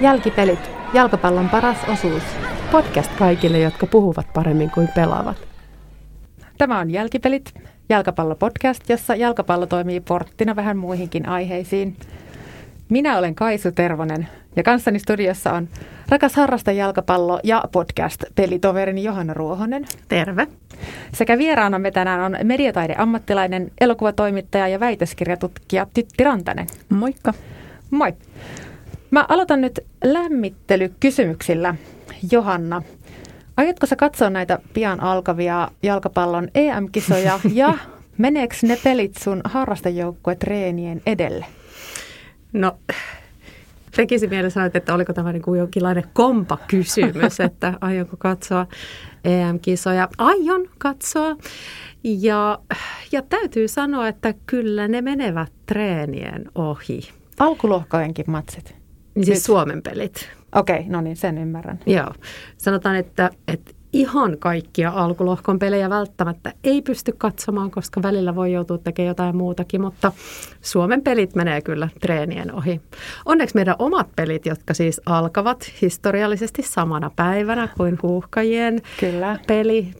Jälkipelit. Jalkapallon paras osuus. Podcast kaikille, jotka puhuvat paremmin kuin pelaavat. Tämä on Jälkipelit. Jalkapallopodcast, jossa jalkapallo toimii porttina vähän muihinkin aiheisiin. Minä olen Kaisu Tervonen ja kanssani studiossa on rakas harrastajalkapallo- ja podcast-pelitoverini Johanna Ruohonen. Terve. Sekä vieraanamme tänään on mediataideammattilainen, elokuvatoimittaja ja väitöskirjatutkija Tytti Rantanen. Moikka. Moi. Mä aloitan nyt lämmittelykysymyksillä, Johanna. Aiotko sä katsoa näitä pian alkavia jalkapallon EM-kisoja ja meneekö ne pelit sun harrastajoukkuetreenien edelle? No, tekisi mielellä sanoit, että oliko tämä niin kuin jonkinlainen kompakysymys, että aionko katsoa EM-kisoja. Aion katsoa ja täytyy sanoa, että kyllä ne menevät treenien ohi. Alkulohkojenkin matsit? Siis nyt. Suomen pelit. Okei, no niin, sen ymmärrän. Joo. Sanotaan, että ihan kaikkia alkulohkon pelejä välttämättä ei pysty katsomaan, koska välillä voi joutua tekemään jotain muutakin, mutta Suomen pelit menee kyllä treenien ohi. Onneksi meidän omat pelit, jotka siis alkavat historiallisesti samana päivänä kuin Huuhkajien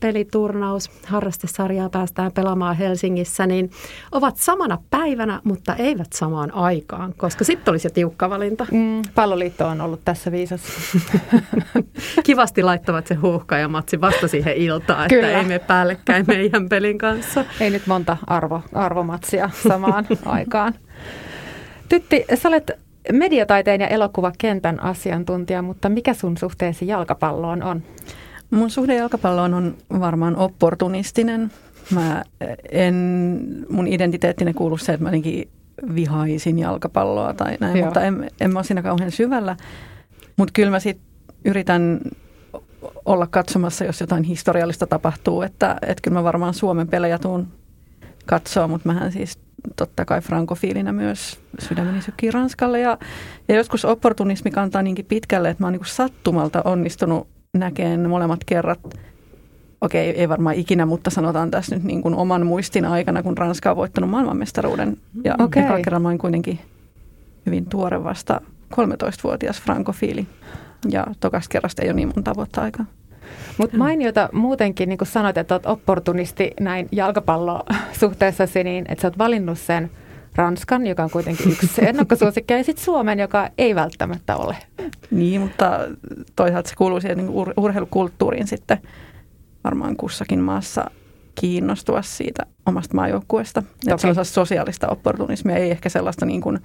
peliturnaus, harrastesarjaa päästään pelaamaan Helsingissä, niin ovat samana päivänä, mutta eivät samaan aikaan, koska sitten olisi jo tiukka valinta. Palloliitto on ollut tässä viisas. Kivasti laittavat se Huuhkajan matsi vasta siihen iltaan, että kyllä. Ei me päällekkäin meidän pelin kanssa. Ei nyt monta arvomatsia samaan aikaan. Tytti, sä olet mediataiteen ja elokuvakentän asiantuntija, mutta mikä sun suhteesi jalkapalloon on? Mun suhde jalkapalloon on varmaan opportunistinen. Mun identiteettinen kuuluu se, että mä jotenkin vihaisin jalkapalloa tai näin, joo. Mutta en mä ole siinä kauhean syvällä. Mutta kyllä mä sitten yritän olla katsomassa, jos jotain historiallista tapahtuu, että kyllä mä varmaan Suomen pelejä tuun katsoa, mutta mähän siis totta kai frankofiilina myös sydämeni sykkii Ranskalle ja joskus opportunismi kantaa niinkin pitkälle, että mä oon niin kuin sattumalta onnistunut näkemään molemmat kerrat. Okei, ei varmaan ikinä, mutta sanotaan tässä nyt niin kuin oman muistin aikana, kun Ranska on voittanut maailmanmestaruuden ja okay. Kerran mä oon kuitenkin hyvin tuore vasta 13-vuotias frankofiili. Ja tokasta kerrasta ei ole niin monta vuotta aikaa. Mutta mainiota muutenkin, niin kuin sanoit, että olet opportunisti näin jalkapallosuhteessasi, niin että sä oot valinnut sen Ranskan, joka on kuitenkin yksi ennakkosuosikki, ja sitten Suomen, joka ei välttämättä ole. Niin, mutta toisaalta se kuuluu siihen niin urheilukulttuuriin sitten varmaan kussakin maassa kiinnostua siitä omasta maajoukkueesta. Että se on sosiaalista opportunismia, ei ehkä sellaista niin kuin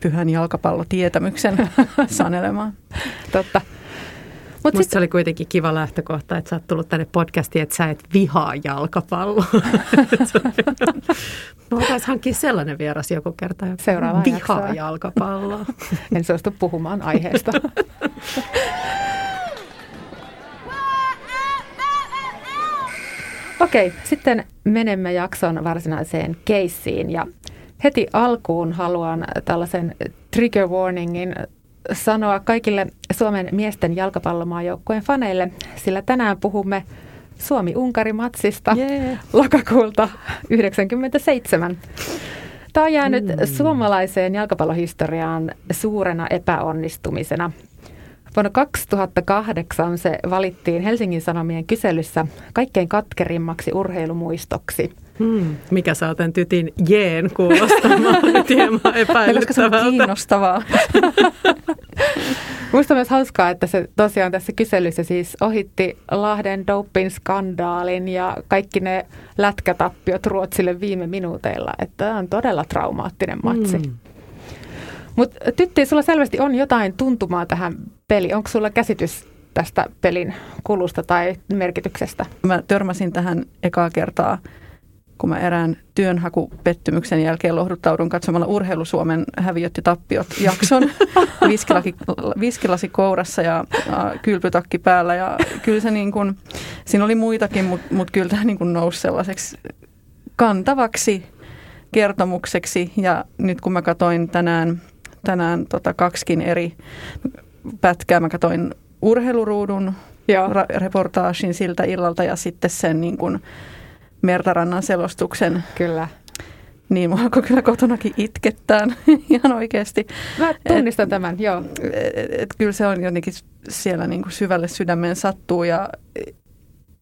pyhän jalkapallotietämyksen sanelemaan. Totta. Musta se oli kuitenkin kiva lähtökohta, että sä oot tullut tänne podcastiin, että sä et vihaa jalkapalloa. Mä voitaisiin hankkia sellainen vieras joku kerta, joka vihaa jalkapalloa. En suostu puhumaan aiheesta. Okei, sitten menemme jakson varsinaiseen keissiin ja heti alkuun haluan tällaisen trigger warningin sanoa kaikille Suomen miesten jalkapallomaajoukkueen faneille, sillä tänään puhumme Suomi-Unkari-matsista lokakuulta 1997. Tämä on jäänyt suomalaiseen jalkapallohistoriaan suurena epäonnistumisena. Vuonna 2008 se valittiin Helsingin Sanomien kyselyssä kaikkein katkerimmaksi urheilumuistoksi. Mikä saa tämän tytin jeen kuulostamaan nyt hieman epäilyttävältä. Kiinnostavaa. Musta on myös hauskaa, että se tosiaan tässä kyselyssä siis ohitti Lahden doping skandaalin ja kaikki ne lätkätappiot Ruotsille viime minuuteilla. Että tämä on todella traumaattinen matsi. Mutta Tytti, sulla selvästi on jotain tuntumaa tähän peliin. Onko sulla käsitys tästä pelin kulusta tai merkityksestä? Mä törmäsin tähän ekaa kertaa kun mä erään työnhakupettymyksen jälkeen lohduttaudun katsomalla Urheilu-Suomen häviöt ja tappiot -jakson viskilasi kourassa ja kylpytakki päällä, ja kyllä se niin kuin, siinä oli muitakin, mut kyllä tämä niin kuin nousi sellaiseksi kantavaksi kertomukseksi, ja nyt kun mä katsoin tänään kaksikin eri pätkää, mä katsoin urheiluruudun reportaasin siltä illalta ja sitten sen niin kuin Mertarannan selostuksen. Kyllä. Niin, mua alkoi kyllä kotonakin itkettään ihan oikeasti. Mä tunnistan tämän, joo. Kyllä se on jotenkin siellä niin kuin syvälle sydämeen sattuu, ja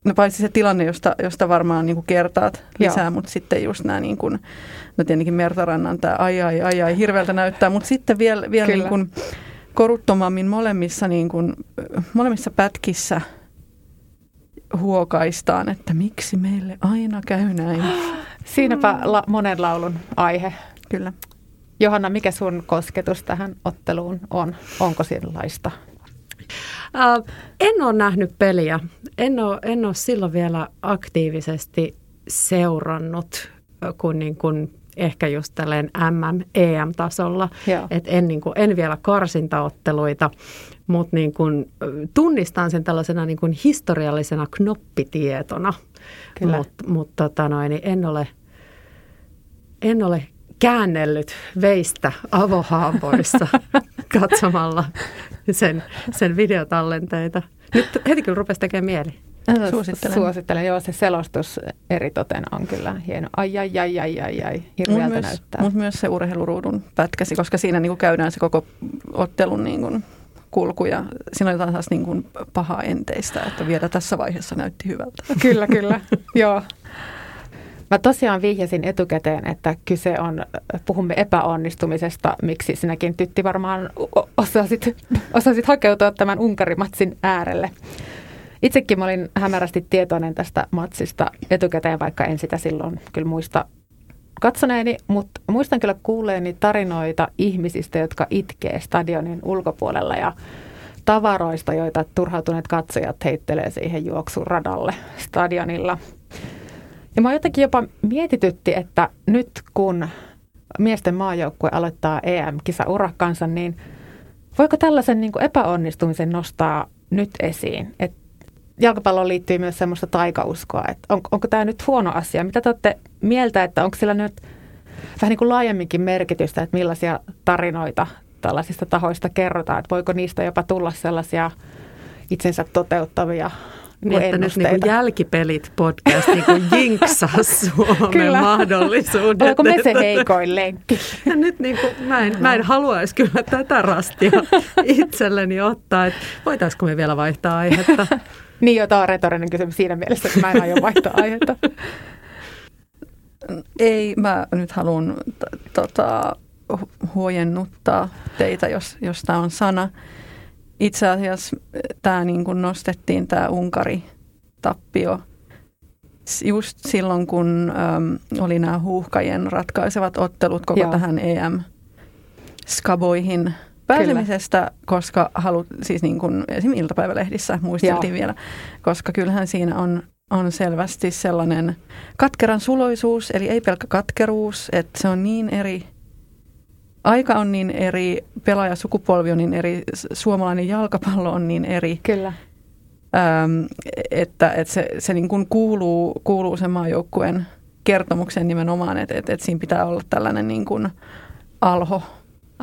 no paitsi se tilanne, josta varmaan niin kuin kertaat lisää, joo, mutta sitten just nämä, niin kuin, no tietenkin Mertarannan tämä ai hirveältä näyttää, mutta sitten vielä niin kuin koruttomammin molemmissa pätkissä huokaistaan, että miksi meille aina käy näin. Siinäpä monen laulun aihe. Kyllä. Johanna, mikä sun kosketus tähän otteluun on? Onko sellaista? En ole nähnyt peliä. En ole silloin vielä aktiivisesti seurannut, kun niin kuin ehkä just tälleen EM-tasolla. Että en vielä karsintaotteluita, mutta niin kuin tunnistan sen tällaisena niin kuin historiallisena knoppitietona. Mutta en ole käännellyt veistä avohaavoissa katsomalla sen videotallenteita. Nyt heti kyllä rupesi tekemään mieli. Suosittelen. Joo, se selostus eritoten on kyllä hieno. Ai, hirveältä näyttää. Mutta myös se urheiluruudun pätkäsi, koska siinä niinku käydään se koko ottelun niinku kulku, ja siinä on jotain taas niinku pahaa enteistä, että vielä tässä vaiheessa näytti hyvältä. Kyllä, joo. Mä tosiaan vihjasin etukäteen, että puhumme epäonnistumisesta, miksi sinäkin, Tytti, varmaan osasit hakeutua tämän Unkari-matsin äärelle. Itsekin mä olin hämärästi tietoinen tästä matsista etukäteen, vaikka en sitä silloin kyllä muista katsoneeni, mutta muistan kyllä kuulleeni tarinoita ihmisistä, jotka itkee stadionin ulkopuolella, ja tavaroista, joita turhautuneet katsojat heittelee siihen juoksuradalle stadionilla. Ja mä jotenkin jopa mietitytti, että nyt kun miesten maajoukkue aloittaa EM-kisaurakkaansa, niin voiko tällaisen niin kuin epäonnistumisen nostaa nyt esiin? Et jalkapalloon liittyy myös semmoista taikauskoa, että onko tämä nyt huono asia? Mitä te olette mieltä, että onko sillä nyt vähän niin kuin laajemminkin merkitystä, että millaisia tarinoita tällaisista tahoista kerrotaan? Että voiko niistä jopa tulla sellaisia itsensä toteuttavia ennusteita? Niin kuin Jälkipelit -podcast niin jinksaa Suomen mahdollisuudet. Oliko me se heikoin lenkki? Ja nyt niin kuin, mä en haluaisi kyllä tätä rastia itselleni ottaa. Että voitaisiko me vielä vaihtaa aihetta? Niin, joo, tämä on retorinen kysymys siinä mielessä, että mä en aio vaihtaa aihetta. Ei, mä nyt haluan huojennuttaa teitä, jos tämä on sana. Itse asiassa tämä niin kuin nostettiin, tämä Unkari-tappio, just silloin, kun oli nämä Huuhkajien ratkaisevat ottelut koko tähän EM-skaboihin pääsemisestä, koska siis niin kuin esimerkiksi iltapäivälehdissä muisteltiin vielä, koska kyllähän siinä on selvästi sellainen katkeran suloisuus, eli ei pelkkä katkeruus, että se on niin eri. Aika on niin eri, pelaajasukupolvi on niin eri, suomalainen jalkapallo on niin eri. Kyllä. Että se niin kuin kuuluu sen maajoukkueen kertomuksen nimenomaan, että siinä pitää olla tällainen niin kuin alho,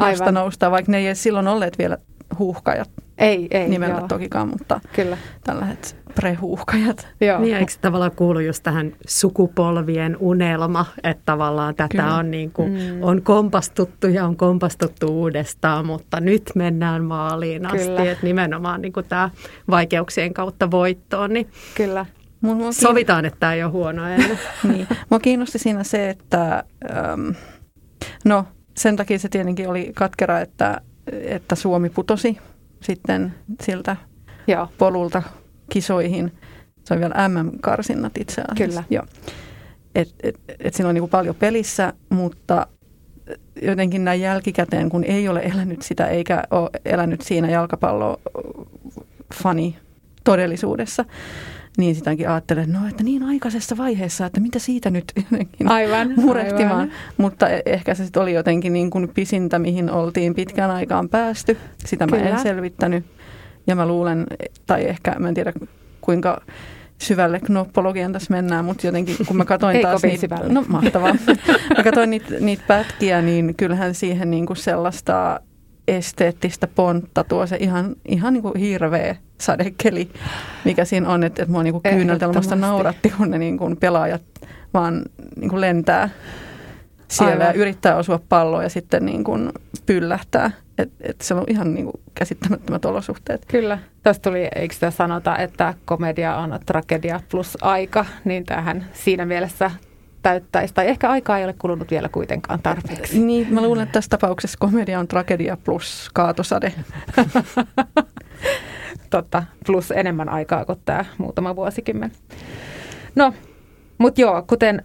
josta noustaan, vaikka ne ei silloin olleet vielä Huuhkajat. Ei nimellä tokikaan, mutta kyllä tällaiset prehuuhkajat. Niin, eikö se tavallaan kuulu just tähän sukupolvien unelma, että tavallaan tätä on, niin kuin, on kompastuttu ja on kompastuttu uudestaan, mutta nyt mennään maaliin asti, että nimenomaan niin kuin tämä vaikeuksien kautta voittoon, niin kyllä. Sovitaan, että tämä ei ole huono ennen. Niin. Mua kiinnosti siinä se, että sen takia se tietenkin oli katkera, että Suomi putosi sitten siltä polulta kisoihin. Se on vielä MM-karsinnat itse asiassa. Kyllä. Et siinä on niin kuin paljon pelissä, mutta jotenkin näin jälkikäteen, kun ei ole elänyt sitä eikä ole elänyt siinä jalkapallofani todellisuudessa, Niin sitäkin ajattelen, no että niin aikaisessa vaiheessa, että mitä siitä nyt aivan, murehtimaan. Aivan. Mutta ehkä se sitten oli jotenkin niin kuin pisintä, mihin oltiin pitkään aikaan päästy. Sitä Kyllä. mä en selvittänyt. Ja mä luulen, tai ehkä, mä en tiedä kuinka syvälle knoppologian tässä mennään, mutta jotenkin kun mä katsoin taas niitä, no mahtavaa, mä katsoin niitä pätkiä, niin kyllähän siihen niin kuin sellaista esteettistä pontta tuo se ihan niin kuin hirveä sadekeli, mikä siinä on, että mua niin kuin kyyneltelmasta nauratti, kun ne niin kuin pelaajat vaan niin kuin lentää siellä Aivan. ja yrittää osua palloa ja sitten niin kuin pyllähtää. Että se on ihan niin kuin käsittämättömät olosuhteet. Kyllä. Tästä tuli, eikö sitä sanota, että komedia on tragedia plus aika, niin tämähän siinä mielessä täyttäisi. Tai ehkä aikaa ei ole kulunut vielä kuitenkaan tarpeeksi. Niin, mä luulen, että tässä tapauksessa komedia on tragedia plus kaatosade. Totta, plus enemmän aikaa kuin tämä muutama vuosikymmen. No, mutta joo, kuten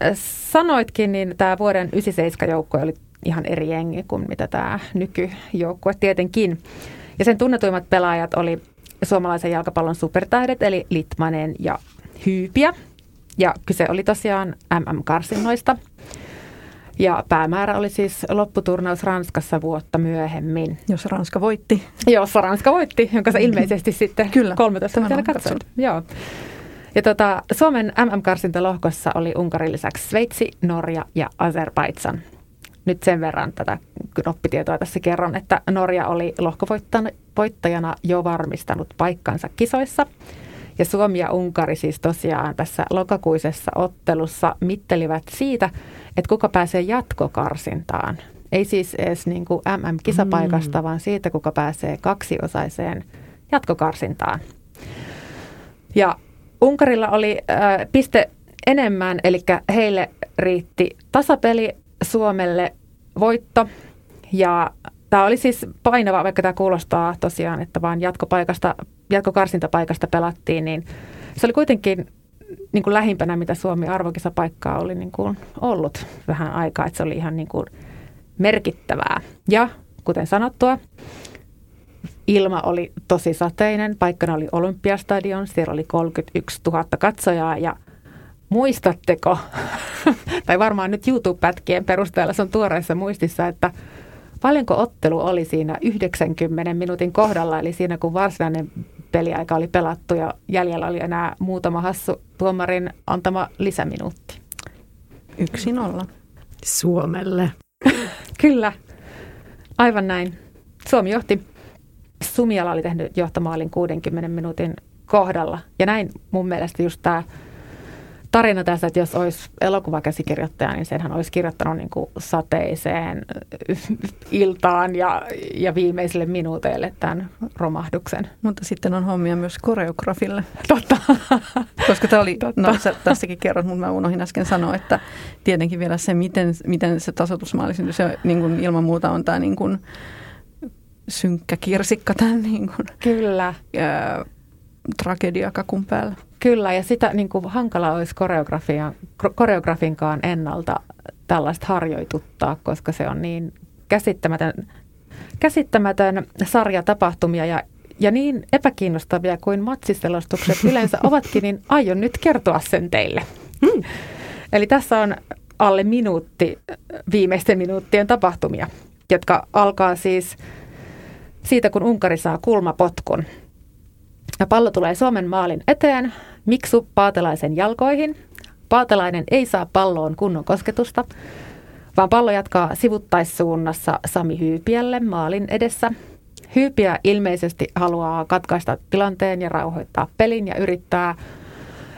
sanoitkin, niin tämä vuoden 97 joukkue oli ihan eri jengi kuin mitä tämä nykyjoukkue tietenkin. Ja sen tunnetuimmat pelaajat oli suomalaisen jalkapallon supertähdet, eli Litmanen ja Hyypiä. Ja kyse oli tosiaan MM-karsinnoista. Ja päämäärä oli siis lopputurnaus Ranskassa vuotta myöhemmin. Jos Ranska voitti. Jos Ranska voitti, jonka se ilmeisesti sitten 13-vuotiaana katsoit. Joo. Ja Suomen MM-karsintalohkossa oli Unkarin lisäksi Sveitsi, Norja ja Azerbaidžan. Nyt sen verran tätä knoppitietoa tässä kerron, että Norja oli lohkovoittajana jo varmistanut paikkansa kisoissa. Ja Suomi ja Unkari siis tosiaan tässä lokakuisessa ottelussa mittelivät siitä, että kuka pääsee jatkokarsintaan. Ei siis edes niin kuin MM-kisapaikasta, vaan siitä, kuka pääsee kaksiosaiseen jatkokarsintaan. Ja Unkarilla oli piste enemmän, eli heille riitti tasapeli, Suomelle voitto. Ja tämä oli siis painava, vaikka tämä kuulostaa tosiaan, että vaan jatkokarsintapaikasta pelattiin, niin se oli kuitenkin niin kuin lähimpänä, mitä Suomi arvokisapaikkaa oli niin kuin ollut vähän aikaa, että se oli ihan niin kuin merkittävää. Ja kuten sanottua, ilma oli tosi sateinen, paikkana oli Olympiastadion, siellä oli 31 000 katsojaa ja muistatteko, tai varmaan nyt YouTube-pätkien perusteella se on tuoreessa muistissa, että paljonko ottelu oli siinä 90 minuutin kohdalla, eli siinä kun varsinainen peliaika oli pelattu ja jäljellä oli enää muutama hassu tuomarin antama lisäminuutti. 1-0. Suomelle. Kyllä, aivan näin. Suomi johti. Sumiala oli tehnyt johtomaalin 60 minuutin kohdalla, ja näin mun mielestä just tämä tarina tässä, että jos olisi elokuvakäsikirjoittaja, niin senhän olisi kirjoittanut niin kuin sateiseen iltaan ja viimeisille minuuteille tämän romahduksen. Mutta sitten on hommia myös koreografille. Totta. Koska tämä oli, no sä tässäkin kerrot, mutta mä unohdin äsken sanoa, että tietenkin vielä se, miten se tasoitusmaali syntyy, se niin kuin ilman muuta on tämä niin kuin synkkä kirsikka tämän niin kuin, Kyllä. Tragediakakun päällä. Kyllä, ja sitä niin kuin hankala olisi koreografinkaan ennalta tällaista harjoituttaa, koska se on niin käsittämätön sarja tapahtumia ja niin epäkiinnostavia kuin matsiselostukset yleensä ovatkin, niin aion nyt kertoa sen teille. Eli tässä on alle minuutti viimeisten minuuttien tapahtumia, jotka alkaa siis siitä, kun Unkari saa kulmapotkun. Ja pallo tulee Suomen maalin eteen, Miksu Paatelaisen jalkoihin. Paatelainen ei saa palloon kunnon kosketusta, vaan pallo jatkaa sivuttaissuunnassa Sami Hyypiälle maalin edessä. Hyypiä ilmeisesti haluaa katkaista tilanteen ja rauhoittaa pelin ja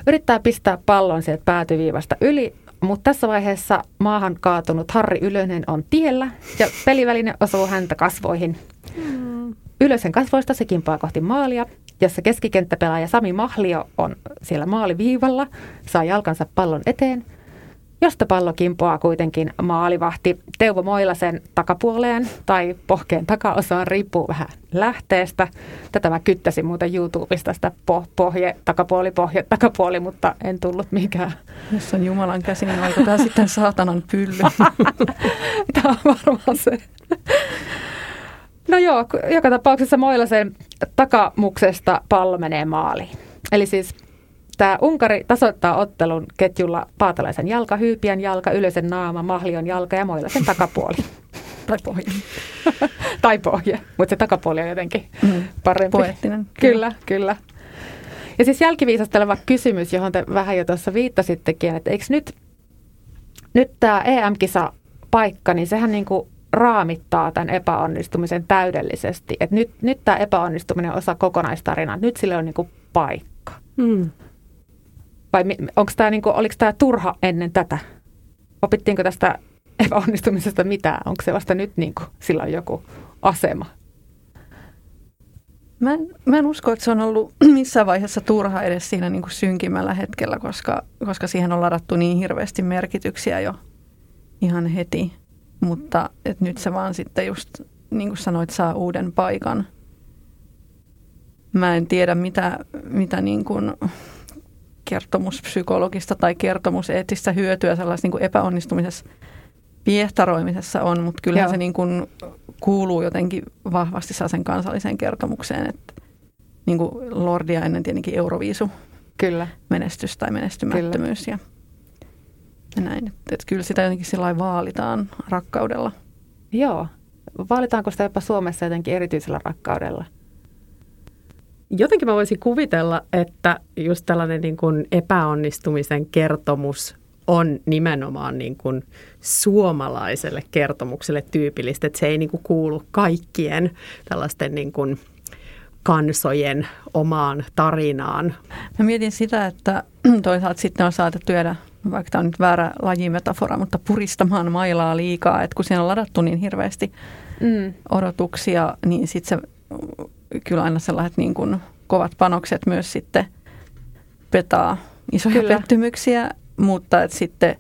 yrittää pistää pallon sieltä päätyviivasta yli. Mutta tässä vaiheessa maahan kaatunut Harri Ylönen on tiellä ja peliväline osuu häntä kasvoihin. Ylösen kasvoista se kimpaa kohti maalia, jossa keskikenttäpelaaja Sami Mahlio on siellä maaliviivalla, saa jalkansa pallon eteen, josta pallo kimpoaa kuitenkin maalivahti Teuvo Moilasen takapuoleen tai pohkeen takaosaan, riippuu vähän lähteestä. Tätä mä kyttäsin muuten YouTubesta sitä takapuoli, mutta en tullut mikään. Jos on Jumalan käsi, niin oliko tämä sitten saatanan pylly? Tämä on varmaan se. No joo, joka tapauksessa Moilasen takamuksesta pallo menee maaliin. Eli siis Tämä Unkari tasoittaa ottelun ketjulla Paatelaisen jalka, Hyypiän jalka, Ylösen naama, Mahlion jalka ja Moilasen takapuoli. Tai pohja. Tai pohja, mutta se takapuoli on jotenkin parempi. Poettinen. Kyllä, kyllä. Ja siis jälkiviisasteleva kysymys, johon te vähän jo tuossa viittasittekin, että eikö nyt tämä EM-kisapaikka, niin sehän niin kuin raamittaa tämän epäonnistumisen täydellisesti. Että nyt tämä epäonnistuminen on osa kokonaistarinaa, nyt sille on niin kuin paikka. Mm. Vai oliko tämä turha ennen tätä? Opittiinko tästä epäonnistumisesta mitään? Onko se vasta nyt niin kuin, sillä on joku asema? Mä en usko, että se on ollut missään vaiheessa turha edes siinä niin kuin synkimmällä hetkellä, koska siihen on ladattu niin hirveästi merkityksiä jo ihan heti. Mutta et nyt se vaan sitten just, niin kuin sanoit, saa uuden paikan. Mä en tiedä, mitä niin kuin kertomuspsykologista tai kertomuseettistä hyötyä sellaisessa niin kuin epäonnistumisessa piehtaroimisessa on, mutta kyllähän se niin kuin kuuluu jotenkin vahvasti sen kansalliseen kertomukseen, että niin kuin Lordia ennen tietenkin Euroviisu, kyllä, menestys tai menestymättömyys, kyllä. Ja näin. Että kyllä sitä jotenkin sillä vaalitaan rakkaudella. Joo. Vaalitaanko sitä jopa Suomessa jotenkin erityisellä rakkaudella? Jotenkin mä voisin kuvitella, että just tällainen niin kuin epäonnistumisen kertomus on nimenomaan niin kuin suomalaiselle kertomukselle tyypillistä, että se ei niin kuin kuulu kaikkien tällaisten niin kuin kansojen omaan tarinaan. Mä mietin sitä, että toisaalta sitten on saatettu jäädä, vaikka tämä on nyt väärä lajimetafora, mutta puristamaan mailaa liikaa, että kun siinä on ladattu niin hirveästi odotuksia, niin sitten se kyllä aina sellaiset niin kuin kovat panokset myös sitten petaa isoja, kyllä, pettymyksiä, mutta että sitten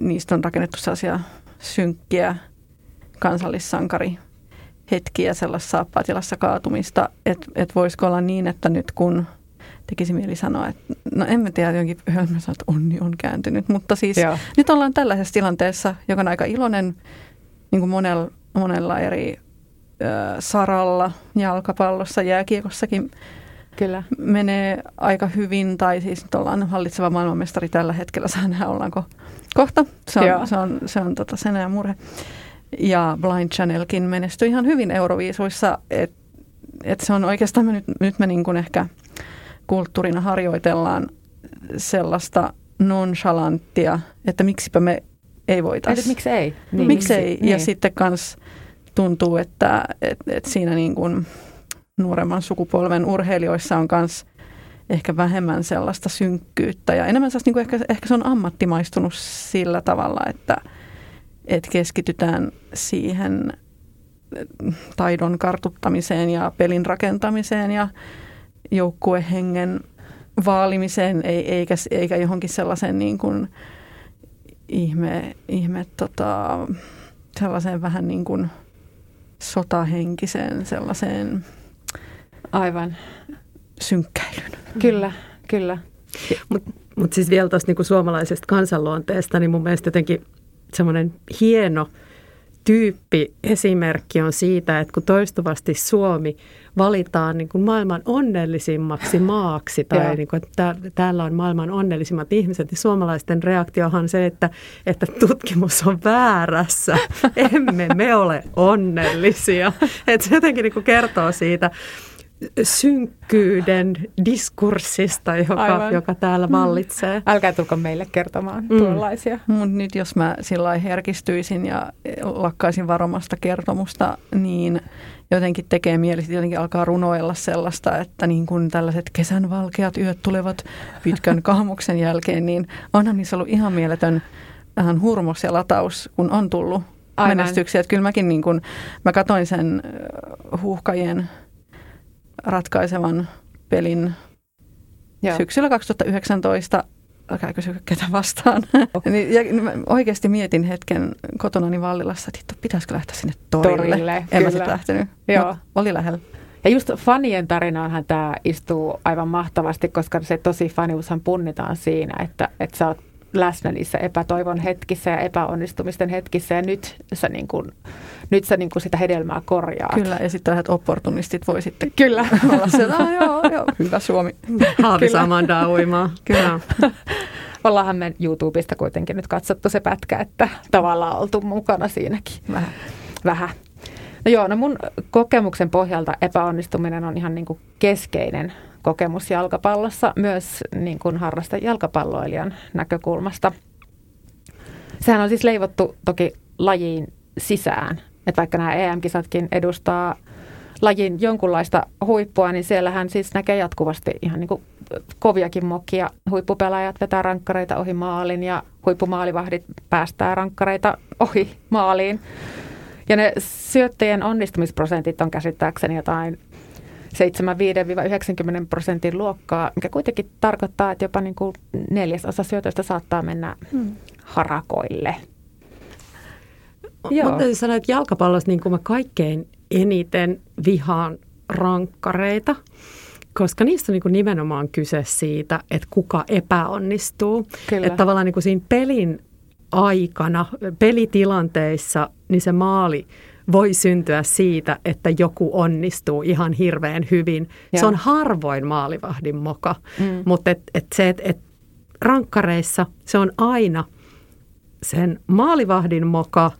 niistä on rakennettu sellaisia synkkiä kansallissankarihetkiä, sellaisessa saappatilassa kaatumista, että voisiko olla niin, että nyt kun tekisi mieli sanoa, että no en mä tiedä, jonkin pöhölmä sanoa, että onni on kääntynyt, mutta siis nyt ollaan tällaisessa tilanteessa, joka on aika iloinen niin kuin monella eri saralla, jalkapallossa, jääkiekossakin, kyllä, menee aika hyvin, tai siis nyt ollaan hallitseva maailmanmestari tällä hetkellä, saa nähdä ollaanko kohta, se on sen ajan murhe. Ja Blind Channelkin menestyi ihan hyvin Euroviisuissa, että se on oikeastaan, nyt me niin kuin ehkä kulttuurina harjoitellaan sellaista nonchalanttia, että miksipä me ei voitaisiin. Miksi ei? Niin, miksi ei? Niin. Ja sitten kans tuntuu, että siinä niin kuin nuoremman sukupolven urheilijoissa on myös ehkä vähemmän sellaista synkkyyttä ja enemmän niin kuin ehkä se on ammattimaistunut sillä tavalla, että keskitytään siihen taidon kartuttamiseen ja pelin rakentamiseen ja joukkuehengen vaalimiseen, eikä johonkin sellaisen niin kuin sellaiseen vähän niin kuin sotahenkiseen sellaiseen aivan synkkäilyn. Kyllä, kyllä. Mut siis vielä tuosta niinku suomalaisesta kansanluonteesta, niin mun mielestä jotenkin semmoinen hieno tyyppiesimerkki on siitä, että kun toistuvasti Suomi valitaan niinku maailman onnellisimmaksi maaksi tai niinku, että täällä on maailman onnellisimmat ihmiset, niin suomalaisten reaktiohan on se, että tutkimus on väärässä. Emme me ole onnellisia. Että se jotenkin niinku kertoo siitä synkkyyden diskurssista, joka täällä vallitsee. Älkää tulko meille kertomaan tuollaisia. Mutta nyt jos mä sillä herkistyisin ja lakkaisin varomasta kertomusta, niin jotenkin tekee mieli, jotenkin alkaa runoilla sellaista, että niin kun tällaiset kesän valkeat yöt tulevat pitkän kahmuksen jälkeen, niin onhan niissä ollut ihan mieletön vähän hurmos ja lataus, kun on tullut menestyksiä. Että kyllä mäkin niin kun, mä katoin sen Huuhkajien ratkaisevan pelin syksyllä 2019, alkaa kysyä ketä vastaan. Mä oikeasti mietin hetken kotonani Vallilassa, että pitäisikö lähteä sinne torille. En kyllä. Mä sitten lähtenyt, mutta oli lähellä. Ja just fanien tarinaanhan tämä istuu aivan mahtavasti, koska se tosi faniushan punnitaan siinä, että sä oot läsnä niissä epätoivon hetkissä ja epäonnistumisten hetkissä, ja nyt sä sitä hedelmää korjaat. Kyllä, ja sitten tällaiset opportunistit voi sitten kyllä olla sellainen, joo, hyvä Suomi. Haavisamandaa uimaa. Kyllä. Ollaanhan me YouTubesta kuitenkin nyt katsottu se pätkä, että tavallaan oltu mukana siinäkin. Vähän. No mun kokemuksen pohjalta epäonnistuminen on ihan niinku keskeinen kokemus jalkapallossa, myös niin kuin harrastajalkapalloilijan näkökulmasta. Sehän on siis leivottu toki lajiin sisään, että vaikka nämä EM-kisatkin edustaa lajin jonkunlaista huippua, niin siellähän siis näkee jatkuvasti ihan niin kuin koviakin mokia. Huippupelaajat vetää rankkareita ohi maalin ja huippumaalivahdit päästää rankkareita ohi maaliin. Ja ne syöttäjien onnistumisprosentit on käsittääkseni jotain 75-90% luokkaa, mikä kuitenkin tarkoittaa, että jopa niin kuin 4/4 syötöistä saattaa mennä harakoille. Mä täytyy sanoa, että jalkapallossa niin kuin mä kaikkein eniten vihaan rankkareita, koska niissä on niin kuin nimenomaan kyse siitä, että kuka epäonnistuu. Kyllä. Että tavallaan niin kuin siinä pelin aikana, pelitilanteissa, niin se maali voi syntyä siitä, että joku onnistuu ihan hirveän hyvin. Ja. Se on harvoin maalivahdin moka, mutta et rankkareissa se on aina sen maalivahdin moka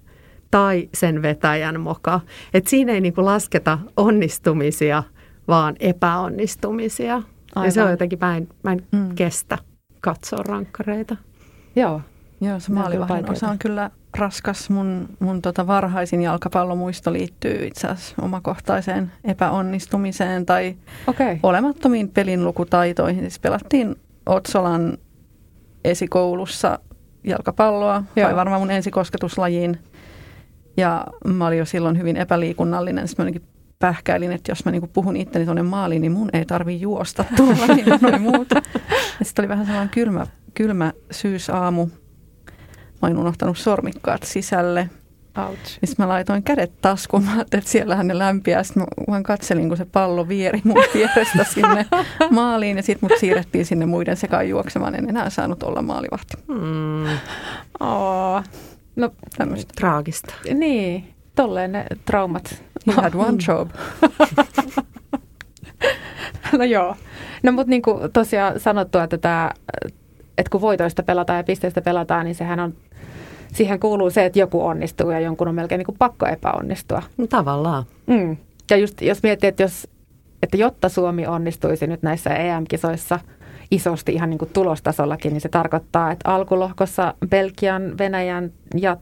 tai sen vetäjän moka. Et siinä ei niinku lasketa onnistumisia, vaan epäonnistumisia. Aivan. Ja se on jotenkin, mä en kestä katsoa rankkareita. Joo, se maalivahdin osa on kyllä raskas. Mun varhaisin jalkapallomuisto liittyy itse asiassa omakohtaiseen epäonnistumiseen tai olemattomiin pelin lukutaitoihin. Siis pelattiin Otsolan esikoulussa jalkapalloa, tai varmaan mun ensikosketuslajiin. Ja mä olin jo silloin hyvin epäliikunnallinen. Sitten mä jotenkin pähkäilin, että jos mä niinku puhun itteni tuonne maaliin, niin mun ei tarvii juosta tuolla niin kuin noin muuta. Sitten oli vähän sellainen kylmä syysaamu. Mä olin unohtanut sormikkaat sisälle. Ouch. Sitten mä laitoin kädet taskuun. Mä ajattelin, että siellähän ne lämpiää. Sitten mä katselin, kun se pallo vieri mun vierestä sinne maaliin. Ja sitten mut siirrettiin sinne muiden sekaan juoksemaan. En enää saanut olla maalivahti. No, tämmöistä. Traagista. Niin, tolleen ne traumat. You had one job. No mut niinku tosiaan sanottua, että kun voitoista pelataan ja pisteistä pelataan, niin siihen kuuluu se, että joku onnistuu ja jonkun on melkein niin kuin pakko epäonnistua. No, tavallaan. Ja just jos miettii, että jotta Suomi onnistuisi nyt näissä EM-kisoissa isosti ihan niin kuin tulostasollakin, niin se tarkoittaa, että alkulohkossa Belgian, Venäjän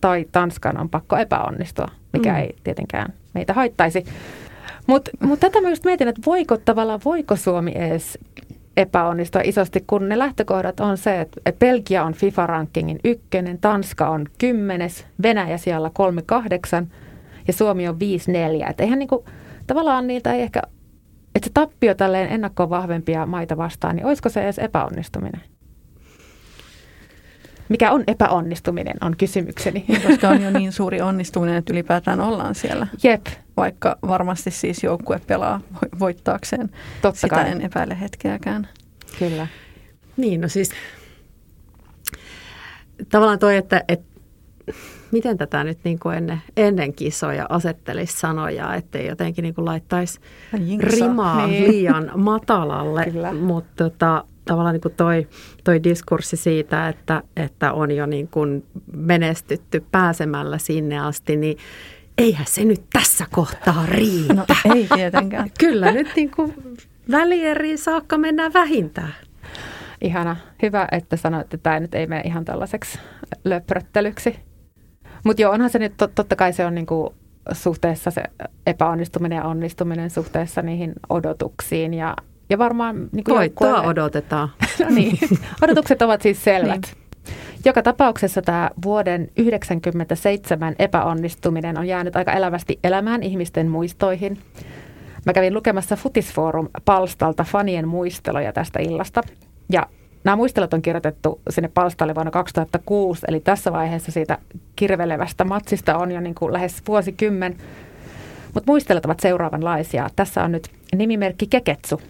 tai Tanskan on pakko epäonnistua, mikä ei tietenkään meitä haittaisi. Mut tätä mä just mietin, että voiko Suomi edes epäonnistua isosti, kun ne lähtökohdat on se, että Belgia on FIFA-rankingin 1, Tanska on 10, Venäjä siellä 38 ja Suomi on 5-4. Että eihän niinku, tavallaan niiltä ei ehkä, että se tappio tälleen ennakkoon vahvempia maita vastaan, niin olisiko se edes epäonnistuminen? Mikä on epäonnistuminen, on kysymykseni. Koska on jo niin suuri onnistuminen, että ylipäätään ollaan siellä. Jep. Vaikka varmasti siis joukkue pelaa voittaakseen. Totta sitä kai. En epäile hetkeäkään. Kyllä. Niin, no siis tavallaan toi, että miten tätä nyt niin kuin ennen kisoja asettelisi sanoja, ettei jotenkin niin kuin laittaisi rimaa liian matalalle. Kyllä. Mutta tavallaan niin kuin toi diskurssi siitä, että on jo niin kuin menestytty pääsemällä sinne asti, niin eihän se nyt tässä kohtaa riitä. No, ei tietenkään. Kyllä nyt niin kuin välieriin saakka mennään vähintään. Ihana. Hyvä, että sanoit, että tämä nyt ei mene ihan tällaiseksi löpröttelyksi. Mutta onhan se nyt, totta kai se on niin kuin suhteessa se epäonnistuminen ja onnistuminen suhteessa niihin odotuksiin ja varmaan niin kuin voittoa odotetaan. No niin. Odotukset ovat siis selvät. Niin. Joka tapauksessa tämä vuoden 1997 epäonnistuminen on jäänyt aika elävästi elämään ihmisten muistoihin. Mä kävin lukemassa Futisforum-palstalta fanien muisteloja tästä illasta. Ja nämä muistelut on kirjoitettu sinne palstalle vuonna 2006, eli tässä vaiheessa siitä kirvelevästä matsista on jo niin kuin lähes vuosikymmen. Mutta muistelut ovat seuraavanlaisia. Tässä on nyt nimimerkki Keketsu.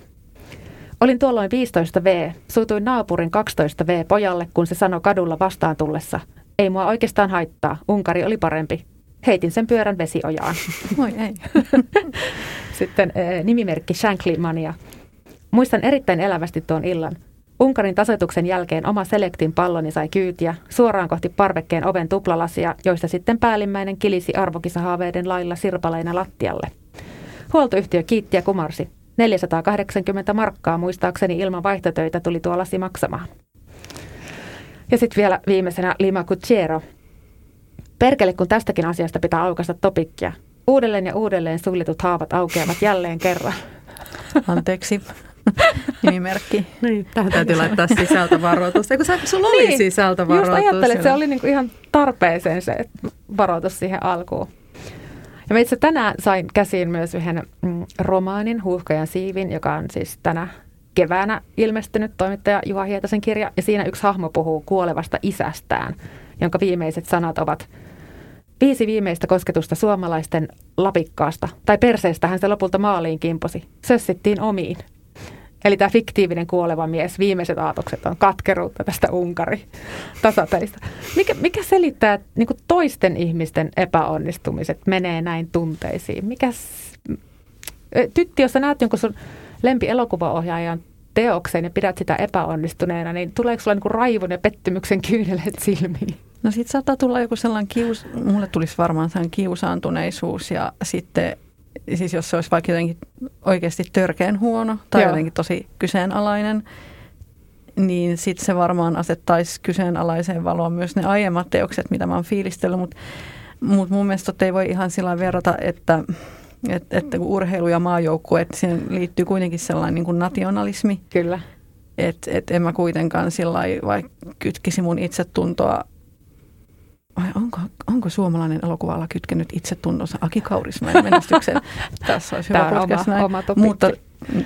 Olin tuolloin 15V, suutuin naapurin 12V pojalle, kun se sanoi kadulla vastaan tullessa. Ei mua oikeastaan haittaa, Unkari oli parempi. Heitin sen pyörän vesiojaan. Moi ei. Sitten nimimerkki Shanklymania. Muistan erittäin elävästi tuon illan. Unkarin tasoituksen jälkeen oma selektin palloni sai kyytiä suoraan kohti parvekkeen oven tuplalasia, joista sitten päällimmäinen kilisi arvokisahaaveiden lailla sirpaleina lattialle. Huoltoyhtiö kiitti ja kumarsi. 480 markkaa muistaakseni ilman vaihtotöitä tuli tuo lasi maksamaan. Ja sitten vielä viimeisenä Lima Gutiero. Perkele, kun tästäkin asiasta pitää aukaista topikkia. Uudelleen ja uudelleen suljetut haavat aukeavat jälleen kerran. Anteeksi. Nimimerkki. Niin, tähän täytyy laittaa sisältövaroitus. Eikö sulla oli niin, sisältövaroitus? Just ajattelin, että se oli niinku ihan tarpeeseen se varoitus siihen alkuun. Ja mä itse tänään sain käsiin myös yhden romaanin, Huuhkajan siivin, joka on siis tänä keväänä ilmestynyt toimittaja Juha Hietasen kirja. Ja siinä yksi hahmo puhuu kuolevasta isästään, jonka viimeiset sanat ovat: 5 viimeistä kosketusta suomalaisten lapikkaasta, tai perseistähän se lopulta maaliin kimposi, sössittiin omiin. Eli tämä fiktiivinen kuoleva mies, viimeiset aatokset on katkeruutta tästä Unkarin tasapelistä. Mikä selittää, että niin kuin toisten ihmisten epäonnistumiset menee näin tunteisiin? Tytti, jos sä näet jonkun sun lempielokuvaohjaajan teokseen ja pidät sitä epäonnistuneena, niin tuleeko sulla niin kuin raivon ja pettymyksen kyyneleet silmiin? No sit saattaa tulla joku sellainen mulle tulisi varmaan sellainen kiusaantuneisuus ja sitten siis jos se olisi vaikka jotenkin oikeasti törkeän huono tai jotenkin tosi kyseenalainen, niin sitten se varmaan asettaisi kyseenalaiseen valoon myös ne aiemmat teokset, mitä mä oon fiilistellyt, mut mun mielestä ei voi ihan sillä verrata, että kun urheilu ja maajoukkue, että siihen liittyy kuitenkin sellainen niin kuin nationalismi. Kyllä. Että en mä kuitenkaan sillä lailla kytkisi mun itsetuntoa. Onko suomalainen elokuva-ala kytkenyt itsetuntonsa Aki Kaurismäen menestykseen? Tässä olisi hyvä podcast näin. Mutta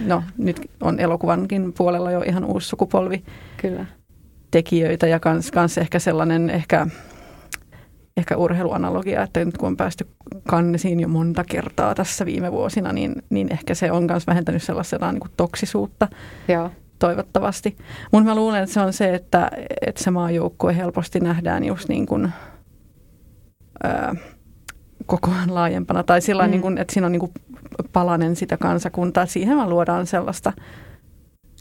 no, nyt on elokuvankin puolella jo ihan uusi sukupolvi kyllä tekijöitä ja kans ehkä sellainen ehkä urheiluanalogia, että nyt kun on päästy kannesiin jo monta kertaa tässä viime vuosina, niin ehkä se on myös vähentänyt sellaisena niin kuin toksisuutta. Joo. Toivottavasti. Mutta mä luulen, että se on se, että se maajoukkue helposti nähdään just niin kuin koko ajan laajempana. Tai sillä niin kuin, että siinä on niin kuin palanen sitä kansakuntaa. Siihen vaan luodaan sellaista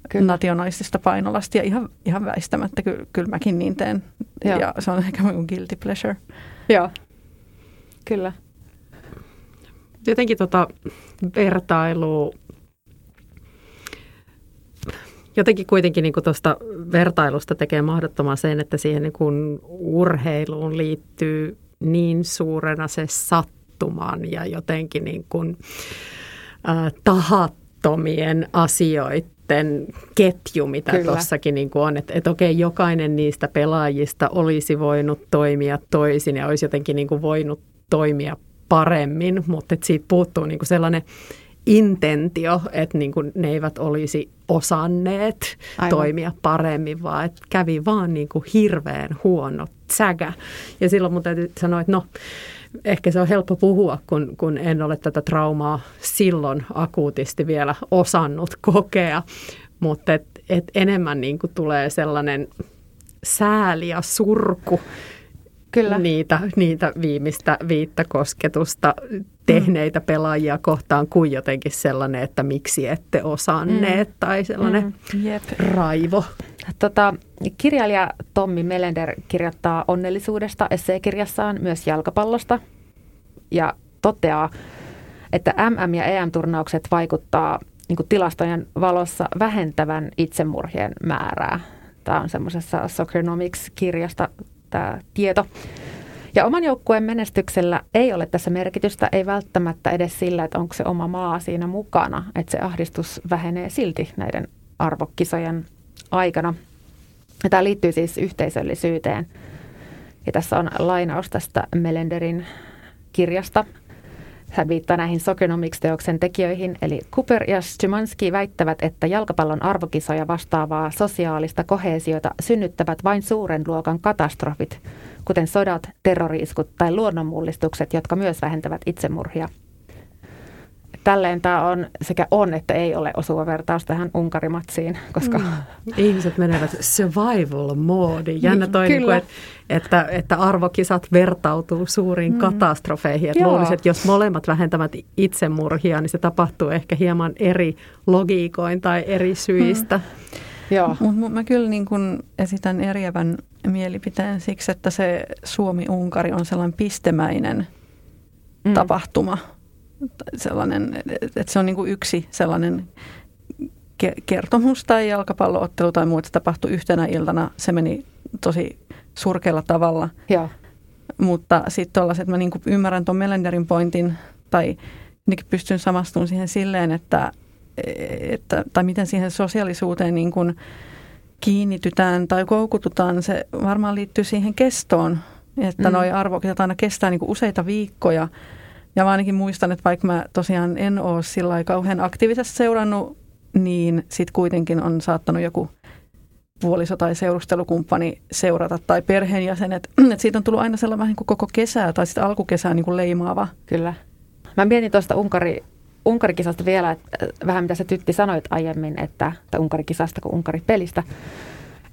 kyllä nationalistista painolastia. Ihan väistämättä. Kyllä mäkin niin teen. Joo. Ja se on ehkä minun guilty pleasure. Joo, kyllä. Jotenkin vertailu. Jotenkin kuitenkin niin tuosta vertailusta tekee mahdottoman sen, että siihen niin urheiluun liittyy niin suurena se sattuman ja jotenkin niin kuin, tahattomien asioiden ketju, mitä tuossakin niin on. Että okei, jokainen niistä pelaajista olisi voinut toimia toisin ja olisi jotenkin niin kuin voinut toimia paremmin, mutta siitä puuttuu niin kuin sellainen intentio, että niin kuin ne eivät olisi osanneet toimia paremmin, vaan että kävi vaan niin kuin hirveän huono säkä. Ja silloin mun täytyy sanoa, että no, ehkä se on helppo puhua, kun en ole tätä traumaa silloin akuutisti vielä osannut kokea, mutta et enemmän niin kuin tulee sellainen sääli ja surku. Kyllä. Niitä viimeistä 5 kosketusta tehneitä pelaajia kohtaan kuin jotenkin sellainen, että miksi ette osanneet tai sellainen raivo. Kirjailija Tommi Melender kirjoittaa onnellisuudesta esseekirjassaan myös jalkapallosta ja toteaa, että MM- ja EM-turnaukset vaikuttaa niin kuin tilastojen valossa vähentävän itsemurhien määrää. Tämä on semmoisessa Soccernomics-kirjasta tämä tieto. Ja oman joukkueen menestyksellä ei ole tässä merkitystä, ei välttämättä edes sillä, että onko se oma maa siinä mukana, että se ahdistus vähenee silti näiden arvokisojen aikana. Ja tämä liittyy siis yhteisöllisyyteen. Ja tässä on lainaus tästä Melenderin kirjasta. Hän viittaa näihin Soccernomics-teoksen tekijöihin, eli Cooper ja Szymanski väittävät, että jalkapallon arvokisoja vastaavaa sosiaalista koheesiota synnyttävät vain suuren luokan katastrofit, kuten sodat, terrori-iskut tai luonnonmullistukset, jotka myös vähentävät itsemurhia. tälleen tämä on sekä on, että ei ole osuva vertaus tähän Unkari-matsiin, koska... Ihmiset menevät survival-moodiin. Jännä toi, niin kuin, että arvokisat vertautuu suuriin katastrofeihin. Että luulisin, että jos molemmat vähentävät itsemurhia, niin se tapahtuu ehkä hieman eri logiikoin tai eri syistä. Joo. Mut mä kyllä niin kun esitän eriävän mielipiteen siksi, että se Suomi-Unkari on sellainen pistemäinen tapahtuma. Sellainen, että se on niin kuin yksi sellainen kertomus tai jalkapalloottelu tai muuta, tapahtui yhtenä iltana. Se meni tosi surkealla tavalla. Joo. Mutta sitten tuollaiset, mä niin kuin ymmärrän tuon Melenderin pointin tai pystyn samastumaan siihen silleen, että tai miten siihen sosiaalisuuteen niin kuin kiinnitytään tai koukututaan. Se varmaan liittyy siihen kestoon, että noi arvokset aina kestää niin kuin useita viikkoja. Ja mä ainakin muistan, että vaikka mä tosiaan en ole sillä lailla kauhean aktiivisesti seurannut, niin sit kuitenkin on saattanut joku puoliso tai seurustelukumppani seurata tai perheenjäsenet. Että siitä on tullut aina sellainen vähän niin kuin koko kesää tai sitten alkukesää niin kuin leimaava. Kyllä. Mä mietin tuosta Unkarikisasta vielä, että vähän mitä sä Tytti sanoit aiemmin, että Unkarikisasta kuin Unkaripelistä.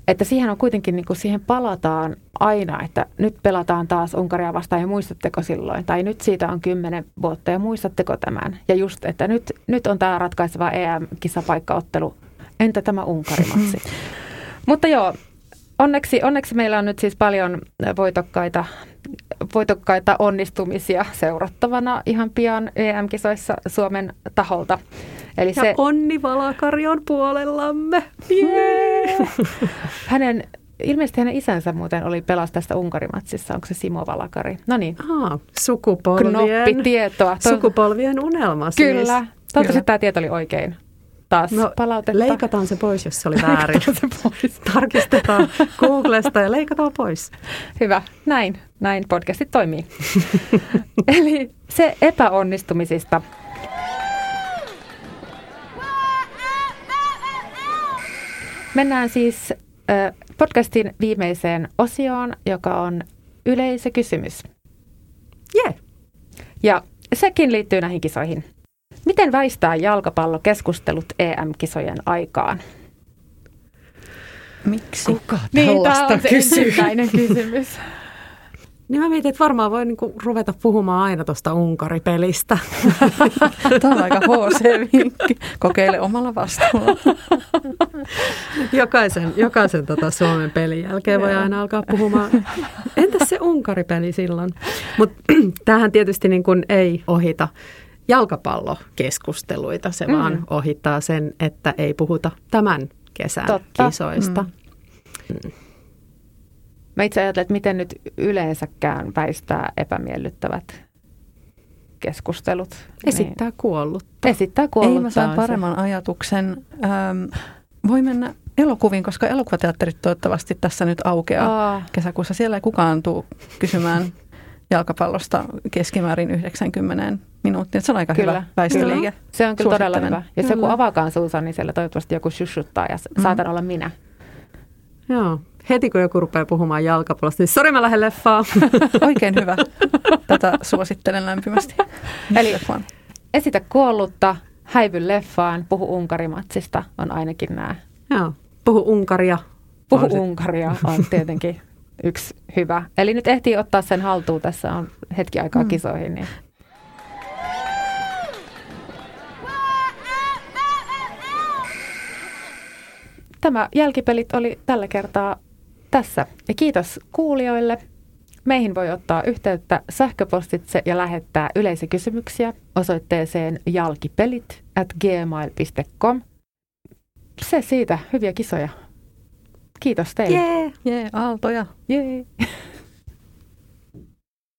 Että siihen on kuitenkin, niin kuin siihen palataan aina, että nyt pelataan taas Unkaria vastaan ja muistatteko silloin? Tai nyt siitä on 10 vuotta ja muistatteko tämän? Ja just, että nyt on tämä ratkaiseva EM-kisapaikkaottelu. Entä tämä Unkari-matsi? Mutta joo, onneksi meillä on nyt siis paljon voitokkaita onnistumisia seurattavana ihan pian EM-kisoissa Suomen taholta. Eli ja se... onni Valakari on puolellamme. Yeah. Ilmeisesti hänen isänsä muuten oli pelas tästä Unkarimatsissa. Onko se Simo Valakari? No niin. Sukupolvien unelma siis. Kyllä. Toivottavasti tämä tieto oli oikein. Taas palautetta. Leikataan se pois, jos se oli väärin. Tarkistetaan Googlesta ja leikataan pois. Hyvä. Näin podcastit toimii. Eli se epäonnistumisista... Mennään siis podcastin viimeiseen osioon, joka on yleisökysymys. Yeah. Ja sekin liittyy näihin kisoihin. Miten väistää jalkapallokeskustelut EM-kisojen aikaan? Miksi? Kuka tällaista kysyy? Tämä on se kysymys. Niin mä mietin, että varmaan voi niinku ruveta puhumaan aina tuosta Unkari-pelistä. Tämä on aika HC-vinkki. Kokeile omalla vastuulla. Jokaisen Suomen pelin jälkeen voi aina alkaa puhumaan. Entäs se Unkari-peli silloin? Mutta tämähän tietysti niin kun ei ohita jalkapallokeskusteluita. Se vaan ohittaa sen, että ei puhuta tämän kesän kisoista. Mä itse ajattelen, että miten nyt yleensäkään väistää epämiellyttävät keskustelut. Esittää niin. Kuollutta. Esittää kuollutta. Ei, mä sain paremman ajatuksen. Voi mennä elokuviin, koska elokuvateatterit toivottavasti tässä nyt aukeaa kesäkuussa. Siellä ei kukaan tule kysymään jalkapallosta keskimäärin 90 minuuttia. Se on aika hyvä väistöliike. Se on kyllä todella hyvä. Jos joku avaakaan suunsa, niin siellä toivottavasti joku shushuttaa ja saatan olla minä. Joo. Heti kun joku rupeaa puhumaan jalkapallosta, niin sori mä lähden leffaan. Oikein hyvä. Tätä suosittelen lämpimästi. Eli esitä kuollutta, häivy leffaan, puhu Unkarimatsista on ainakin nämä. Joo, puhu Unkaria. Puhu Unkaria on tietenkin yksi hyvä. Eli nyt ehtii ottaa sen haltuun, tässä on hetki aikaa kisoihin. Niin. Tämä jälkipelit oli tällä kertaa tässä. Ja kiitos kuulijoille. Meihin voi ottaa yhteyttä sähköpostitse ja lähettää yleisökysymyksiä osoitteeseen jalkipelit@gmail.com. Se siitä. Hyviä kisoja. Kiitos teille. Jee, aaltoja. Jee.